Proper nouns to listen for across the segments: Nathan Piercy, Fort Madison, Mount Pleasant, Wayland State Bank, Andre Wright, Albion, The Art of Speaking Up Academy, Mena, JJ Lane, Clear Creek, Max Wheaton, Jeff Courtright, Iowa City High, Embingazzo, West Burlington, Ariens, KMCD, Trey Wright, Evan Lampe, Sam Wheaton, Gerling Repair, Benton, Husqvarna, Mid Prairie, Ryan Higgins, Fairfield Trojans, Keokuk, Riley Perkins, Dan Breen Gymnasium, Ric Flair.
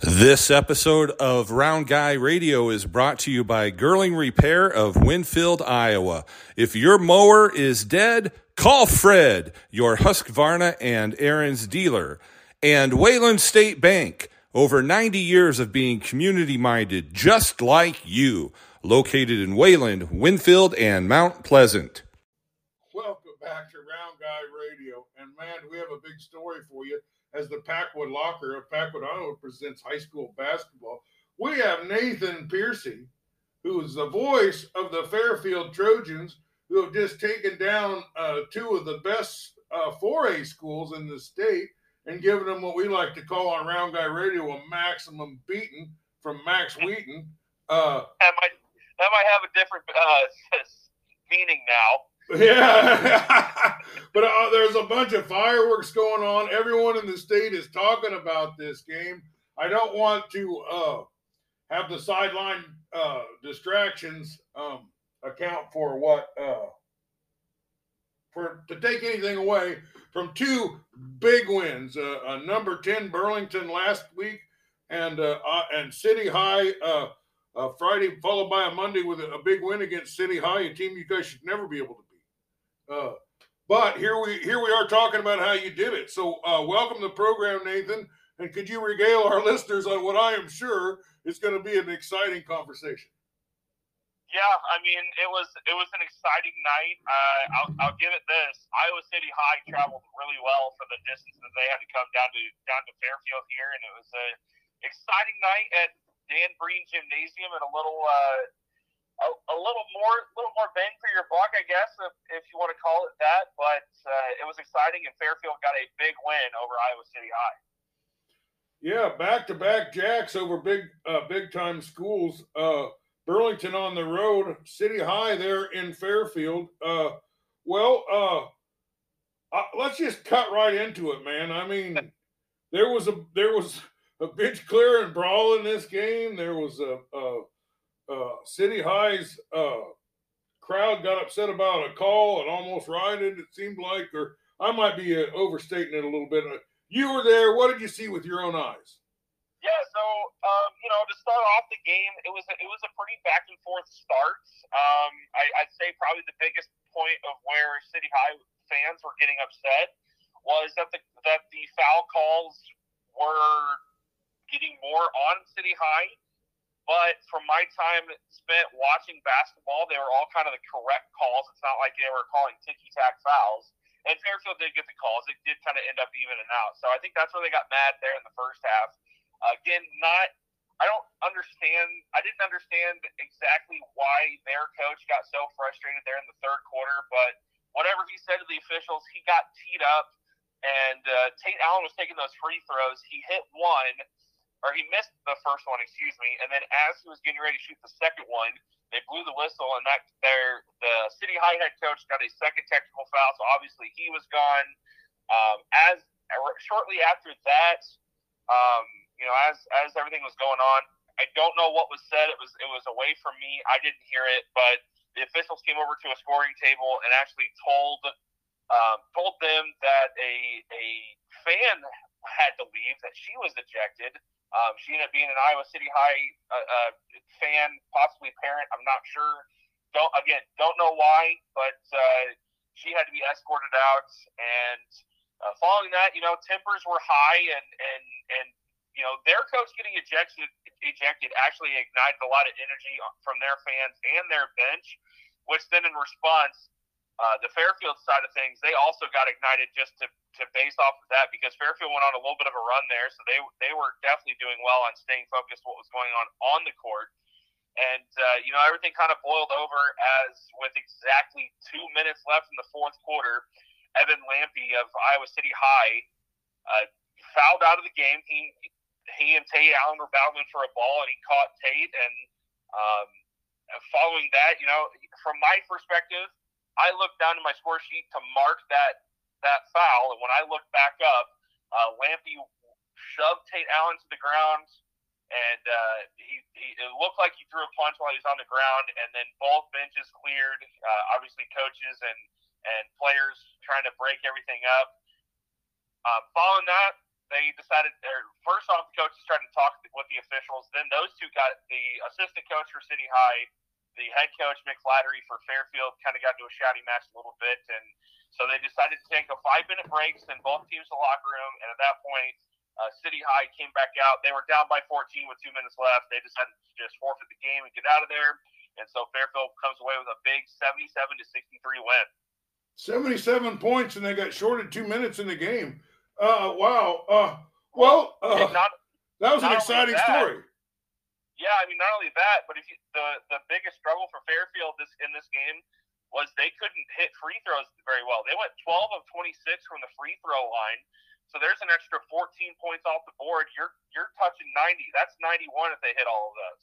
This episode of Round Guy Radio is brought to you by Gerling Repair of Winfield, Iowa. If your mower is dead, call Fred, your Husqvarna and Ariens dealer. And Wayland State Bank, over 90 years of being community-minded, just like you. Located in Wayland, Winfield, and Mount Pleasant. Welcome back to Round Guy Radio. And man, we have a big story for you. As the Packwood Locker of Packwood, Iowa presents high school basketball, we have Nathan Piercy, who is the voice of the Fairfield Trojans, who have just taken down two of the best 4A schools in the state and given them what we like to call on Round Guy Radio a maximum beating from Max Wheaton. That might have a different meaning now. Yeah, but there's a bunch of fireworks going on. Everyone in the state is talking about this game. I don't want to have the sideline distractions account for what to take anything away from two big wins. Number 10 Burlington last week and City High Friday, followed by a Monday with a big win against City High, a team you guys should never be able to. But here we are talking about how you did it. So welcome to the program, Nathan. And could you regale our listeners on what I am sure is going to be an exciting conversation? Yeah, I mean, it was an exciting night. I'll give it this: Iowa City High traveled really well for the distance that they had to come down to Fairfield here, and it was an exciting night at Dan Breen Gymnasium and a little more bang for your buck, I guess, if you want to call it that. But it was exciting, and Fairfield got a big win over Iowa City High. Yeah, back-to-back jacks over big-time schools. Burlington on the road, City High there in Fairfield. Let's just cut right into it, man. I mean, there was a bench clearing brawl in this game. There was City High's crowd got upset about a call and almost rioted, it seemed like, or I might be overstating it a little bit. You were there. What did you see with your own eyes? Yeah, so, to start off the game, it was a pretty back-and-forth start. I'd say probably the biggest point of where City High fans were getting upset was that the foul calls were getting more on City High. But from my time spent watching basketball, they were all kind of the correct calls. It's not like they were calling ticky-tack fouls. And Fairfield did get the calls. It did kind of end up evening out. So I think that's where they got mad there in the first half. I didn't understand exactly why their coach got so frustrated there in the third quarter. But whatever he said to the officials, he got teed up. And Tate Allen was taking those free throws. He hit one. Or he missed the first one, and then as he was getting ready to shoot the second one, they blew the whistle, and the City High head coach got a second technical foul, so obviously he was gone. Shortly after that, as everything was going on, I don't know what was said. It was away from me. I didn't hear it, but the officials came over to a scoring table and actually told them that a fan had to leave, that she was ejected. She ended up being an Iowa City High fan, possibly parent. I'm not sure. Don't know why, but she had to be escorted out. And following that, tempers were high, and their coach getting ejected actually ignited a lot of energy from their fans and their bench, which then in response, the Fairfield side of things, they also got ignited just to base off of that, because Fairfield went on a little bit of a run there, so they were definitely doing well on staying focused what was going on the court. And, everything kind of boiled over as with exactly 2 minutes left in the fourth quarter, Evan Lampe of Iowa City High fouled out of the game. He and Tate Allen were battling for a ball, and he caught Tate. And following that, from my perspective, I looked down to my score sheet to mark that foul, and when I looked back up, Lampe shoved Tate Allen to the ground, and it looked like he threw a punch while he was on the ground, and then both benches cleared, obviously coaches and players trying to break everything up. Following that, they decided – first off, the coaches tried to talk to the officials. Then those two got the assistant coach for City High, the head coach Mick Flattery for Fairfield, kind of got into a shouty match a little bit, and so they decided to take a 5-minute break, send both teams to the locker room, and at that point, City High came back out. They were down by 14 with 2 minutes left. They decided to just forfeit the game and get out of there, and so Fairfield comes away with a big 77-63 win. 77 points, and they got shorted 2 minutes in the game. Wow. That was an exciting story. Yeah, I mean, not only that, but if you, the biggest struggle for Fairfield in this game was they couldn't hit free throws very well. They went 12 of 26 from the free throw line, so there's an extra 14 points off the board. You're touching 90. That's 91 if they hit all of those.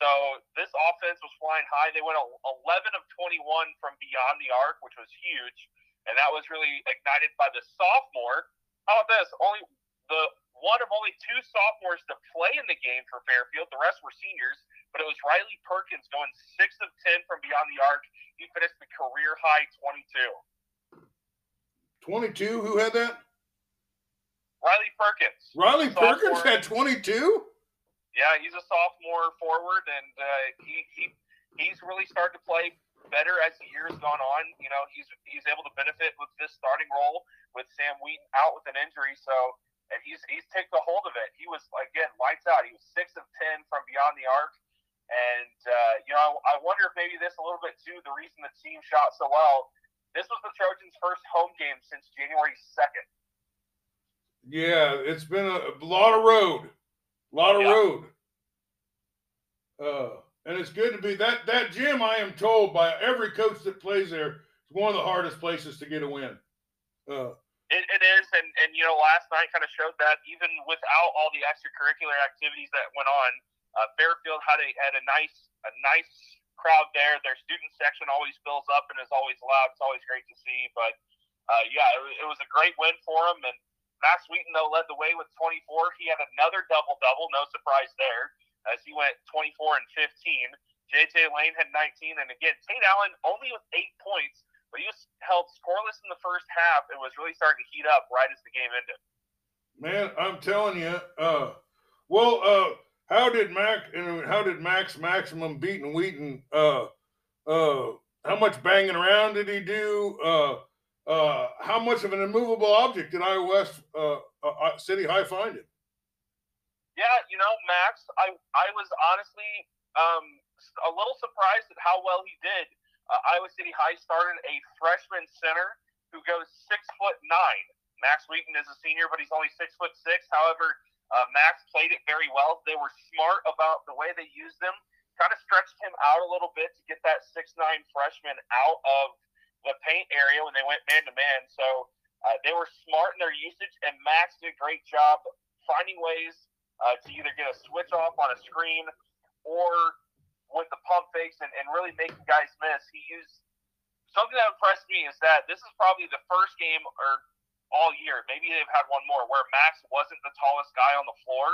So this offense was flying high. They went 11 of 21 from beyond the arc, which was huge, and that was really ignited by the sophomore. How about this? One of only two sophomores to play in the game for Fairfield. The rest were seniors, but it was Riley Perkins going 6 of 10 from beyond the arc. He finished the career-high 22. 22? Who had that? Riley Perkins. Riley Perkins had 22? Yeah, he's a sophomore forward, and he's really started to play better as the year's gone on. You know, he's able to benefit with this starting role with Sam Wheaton out with an injury, so... And he's taken a hold of it. He was, again, lights out. He was 6 of 10 from beyond the arc. And, you know, I wonder if maybe this a little bit, too, the reason the team shot so well. This was the Trojans' first home game since January 2nd. Yeah, it's been a lot of road. A lot of road. And it's good to be – that gym, I am told, by every coach that plays there, is one of the hardest places to get a win. It is, and you know, last night kind of showed that even without all the extracurricular activities that went on, Fairfield had a nice crowd there. Their student section always fills up and is always loud. It's always great to see. But yeah, it was a great win for them. And Max Wheaton though led the way with 24. He had another double-double, no surprise there, as he went 24 and 15. JJ Lane had 19, and again Tate Allen only with 8 points. But he was held scoreless in the first half and was really starting to heat up right as the game ended. Man, I'm telling you. How did Max Maximum Beaton Wheaton? How much banging around did he do? How much of an immovable object did Iowa West City High find him? Yeah, you know, Max, I was honestly a little surprised at how well he did. Iowa City High started a freshman center who goes 6'9". Max Wheaton is a senior, but he's only 6'6". However, Max played it very well. They were smart about the way they used him. Kind of stretched him out a little bit to get that 6'9" freshman out of the paint area when they went man to man. So they were smart in their usage, and Max did a great job finding ways to either get a switch off on a screen or with the pump fakes and really making guys miss. He used something that impressed me is that this is probably the first game or all year, maybe they've had one more, where Max wasn't the tallest guy on the floor,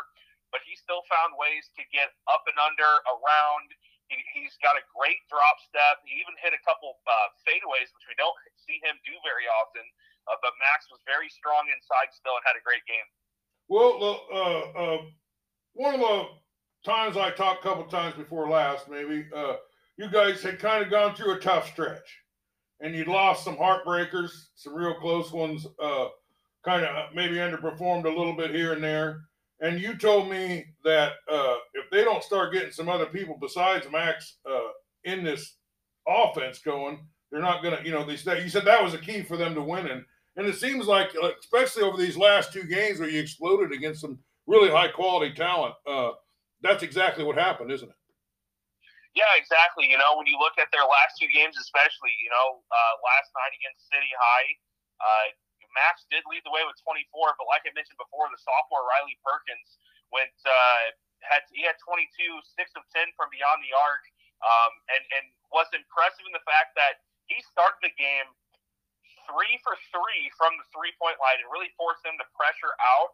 but he still found ways to get up and under, around. He's got a great drop step. He even hit a couple fadeaways, which we don't see him do very often, but Max was very strong inside still and had a great game. Well, one of the times I talked a couple times before last, maybe, you guys had kind of gone through a tough stretch. And you'd lost some heartbreakers, some real close ones, kind of maybe underperformed a little bit here and there. And you told me that if they don't start getting some other people besides Max in this offense going, they're not going to, you know, you said that was a key for them to winning. And it seems like, especially over these last two games where you exploded against some really high-quality talent, that's exactly what happened, isn't it? Yeah, exactly. You know, when you look at their last two games especially, you know, last night against City High, Max did lead the way with 24, but like I mentioned before, the sophomore Riley Perkins had 22, 6 of 10 from beyond the arc, and was impressive in the fact that he started the game 3 for 3 from the three-point line and really forced them to pressure out.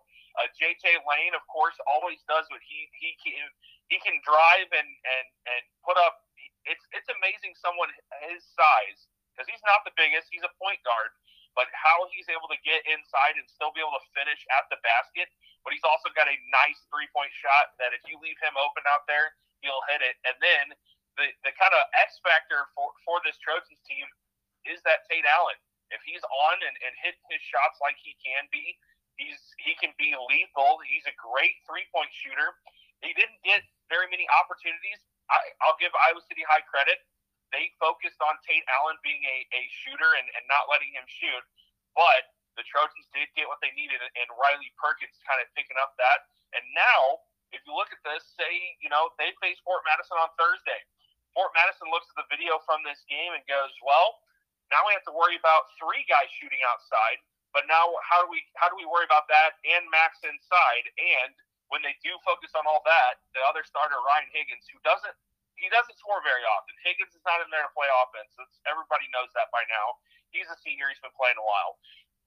JJ Lane, of course, always does what he can drive and put up. It's amazing someone his size, because he's not the biggest. He's a point guard, but how he's able to get inside and still be able to finish at the basket, but he's also got a nice three-point shot that if you leave him open out there, he'll hit it. And then the kind of X factor for this Trojans team is that Tate Allen. If he's on and hitting his shots like he can be, he can be lethal. He's a great three-point shooter. He didn't get very many opportunities. I'll give Iowa City High credit. They focused on Tate Allen being a shooter and not letting him shoot, but the Trojans did get what they needed, and Riley Perkins kind of picking up that. And now, if you look at this, say, you know, they face Fort Madison on Thursday. Fort Madison looks at the video from this game and goes, well, now we have to worry about three guys shooting outside, but now how do we worry about that and Max inside? And when they do focus on all that, the other starter, Ryan Higgins, who doesn't score very often. Higgins is not in there to play offense. Everybody knows that by now. He's a senior. He's been playing a while.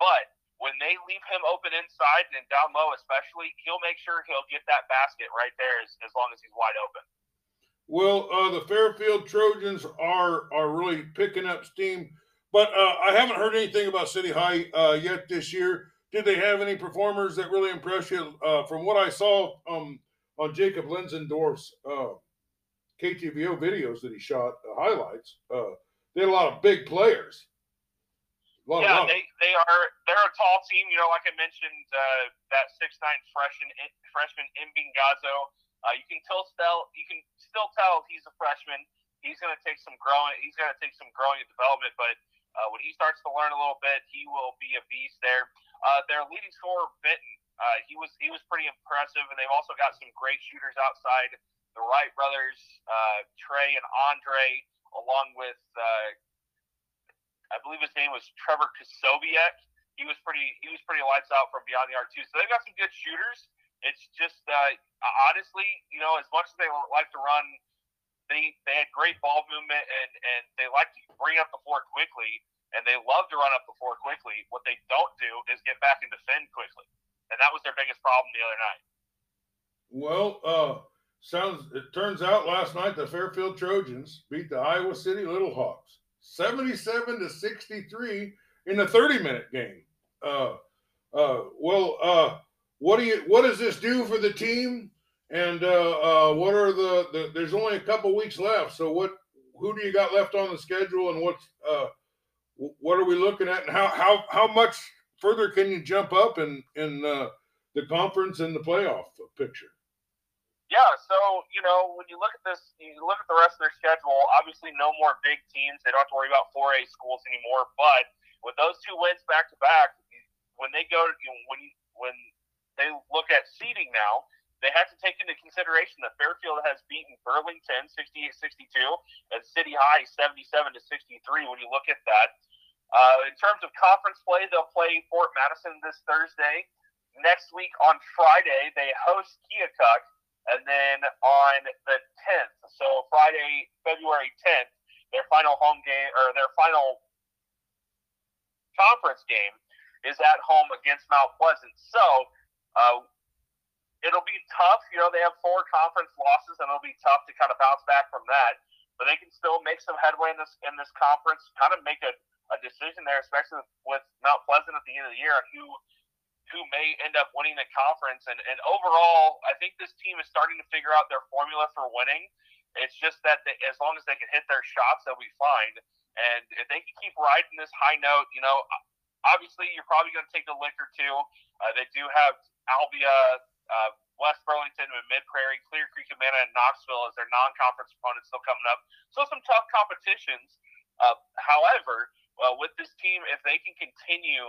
But when they leave him open inside and down low especially, he'll make sure he'll get that basket right there as long as he's wide open. Well, the Fairfield Trojans are really picking up steam. But I haven't heard anything about City High yet this year. Did they have any performers that really impressed you? From what I saw on Jacob Lenzendorf's KTVO videos that he shot, highlights, they had a lot of big players. They're a tall team. You know, like I mentioned, that 6'9" freshman Embingazzo. You can still tell he's a freshman. He's going to take some growing and development, but when he starts to learn a little bit, he will be a beast there. Their leading scorer, Benton, he was pretty impressive, and they've also got some great shooters outside. The Wright brothers, Trey and Andre, along with I believe his name was Trevor Kasoviek. He was pretty lights out from beyond the arc too. So they've got some good shooters. It's just honestly, you know, as much as they like to run. They had great ball movement, and they like to bring up the floor quickly, and they love to run up the floor quickly. What they don't do is get back and defend quickly, and that was their biggest problem the other night. Well, it turns out last night the Fairfield Trojans beat the Iowa City Little Hawks 77-63 in a 30-minute game. What does this do for the team? And what are the? There's only a couple weeks left. So who do you got left on the schedule, and what are we looking at? And how much further can you jump up in the conference and the playoff picture? Yeah. So you know, when you look at this, you look at the rest of their schedule. Obviously, no more big teams. They don't have to worry about 4A schools anymore. But with those two wins back to back, when they go, you know, when they look at seeding now. They have to take into consideration that Fairfield has beaten Burlington 68-62 and City High 77-63 when you look at that. In terms of conference play, they'll play Fort Madison this Thursday. Next week on Friday, they host Keokuk, and then on the 10th, so Friday, February 10th, their final home game or their final conference game is at home against Mount Pleasant. So, it'll be tough. You know, they have four conference losses, and it'll be tough to kind of bounce back from that. But they can still make some headway in this conference, kind of make a decision there, especially with Mount Pleasant at the end of the year on who may end up winning the conference. And overall, I think this team is starting to figure out their formula for winning. It's just that as long as they can hit their shots, they'll be fine. And if they can keep riding this high note, you know, obviously you're probably going to take a lick or two. They do have Albion, West Burlington and Mid Prairie, Clear Creek and Mena, and Knoxville as their non-conference opponents still coming up. So some tough competitions. However, with this team, if they can continue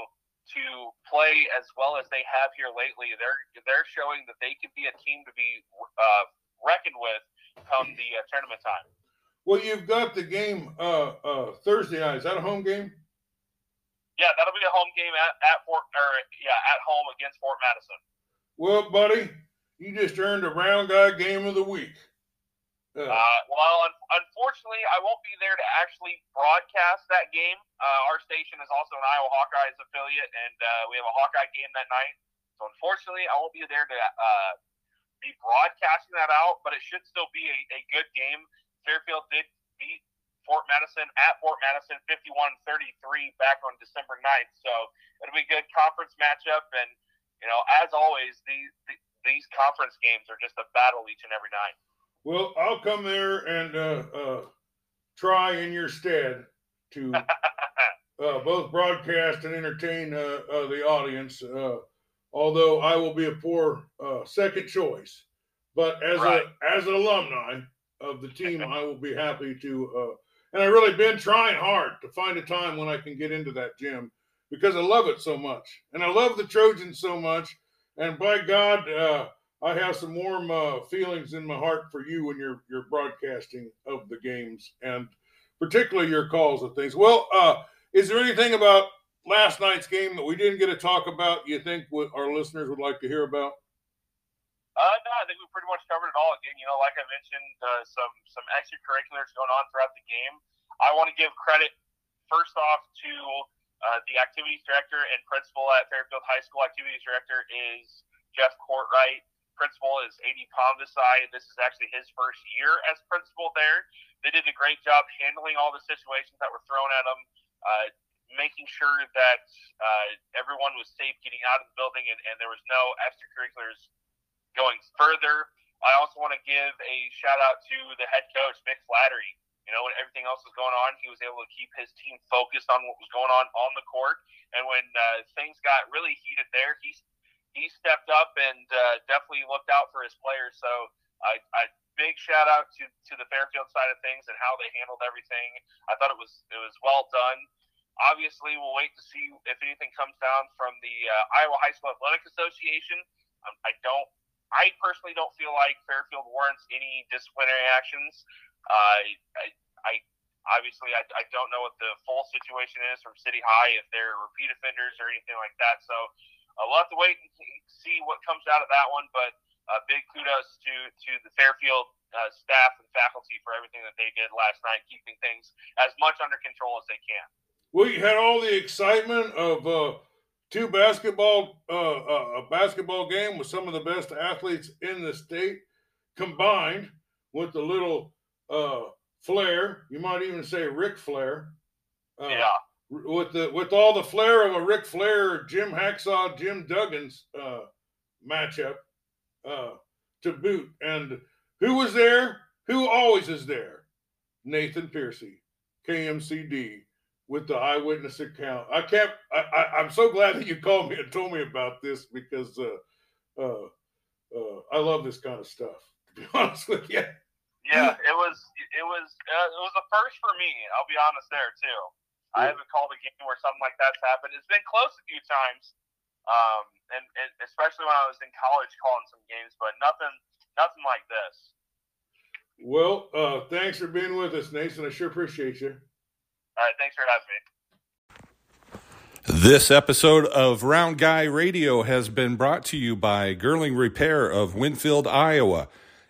to play as well as they have here lately, they're showing that they can be a team to be reckoned with come the tournament time. Well, you've got the game Thursday night. Is that a home game? Yeah, that'll be a home game at home against Fort Madison. Well, buddy, you just earned a Round Guy Game of the Week. Unfortunately, I won't be there to actually broadcast that game. Our station is also an Iowa Hawkeyes affiliate, and we have a Hawkeye game that night. So, unfortunately, I won't be there to be broadcasting that out, but it should still be a good game. Fairfield did beat Fort Madison, at Fort Madison, 51-33 back on December 9th. So it'll be a good conference matchup. And, you know, as always, these conference games are just a battle each and every night. Well, I'll come there and try in your stead to both broadcast and entertain the audience, although I will be a poor second choice. But as an alumni of the team, I will be happy to and I've really been trying hard to find a time when I can get into that gym because I love it so much. And I love the Trojans so much. And by God, I have some warm feelings in my heart for you and your broadcasting of the games and particularly your calls of things. Well, is there anything about last night's game that we didn't get to talk about you think our listeners would like to hear about? No, I think we pretty much covered it all. Again, you know, like I mentioned, some extracurriculars going on throughout the game. I want to give credit, first off, to the activities director and principal at Fairfield High School. Activities director is Jeff Courtright. Principal is A.D. Pondesai. This is actually his first year as principal there. They did a great job handling all the situations that were thrown at them, making sure that everyone was safe getting out of the building and there was no extracurriculars going further. I also want to give a shout-out to the head coach, Mick Flattery. You know, when everything else was going on, he was able to keep his team focused on what was going on the court. And when things got really heated there, he stepped up and definitely looked out for his players. So I big shout-out to the Fairfield side of things and how they handled everything. I thought it was well done. Obviously, we'll wait to see if anything comes down from the Iowa High School Athletic Association. I personally don't feel like Fairfield warrants any disciplinary actions. I don't know what the full situation is from City High, if they're repeat offenders or anything like that. So we'll have to wait and see what comes out of that one. But big kudos to the Fairfield staff and faculty for everything that they did last night, keeping things as much under control as they can. Well, you had all the excitement of two basketball game with some of the best athletes in the state combined with the little flair. You might even say Ric Flair. Yeah. With all the flair of a Ric Flair, Jim Hacksaw, Jim Duggan's matchup to boot. And who was there? Who always is there? Nathan Piercy, KMCD. With the eyewitness account. I'm so glad that you called me and told me about this because I love this kind of stuff, to be honest with you. Yeah, it was a first for me. I'll be honest there too. Yeah. I haven't called a game where something like that's happened. It's been close a few times, and especially when I was in college calling some games, but nothing like this. Well, thanks for being with us, Nathan. I sure appreciate you. All right, thanks for having me. This episode of Round Guy Radio has been brought to you by Gerling Repair of Winfield, Iowa.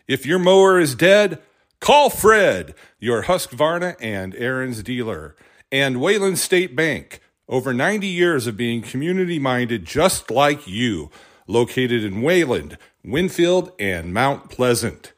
If your mower is dead, call Fred, your Husqvarna and Ariens dealer. And Wayland State Bank, over 90 years of being community-minded just like you, located in Wayland, Winfield, and Mount Pleasant.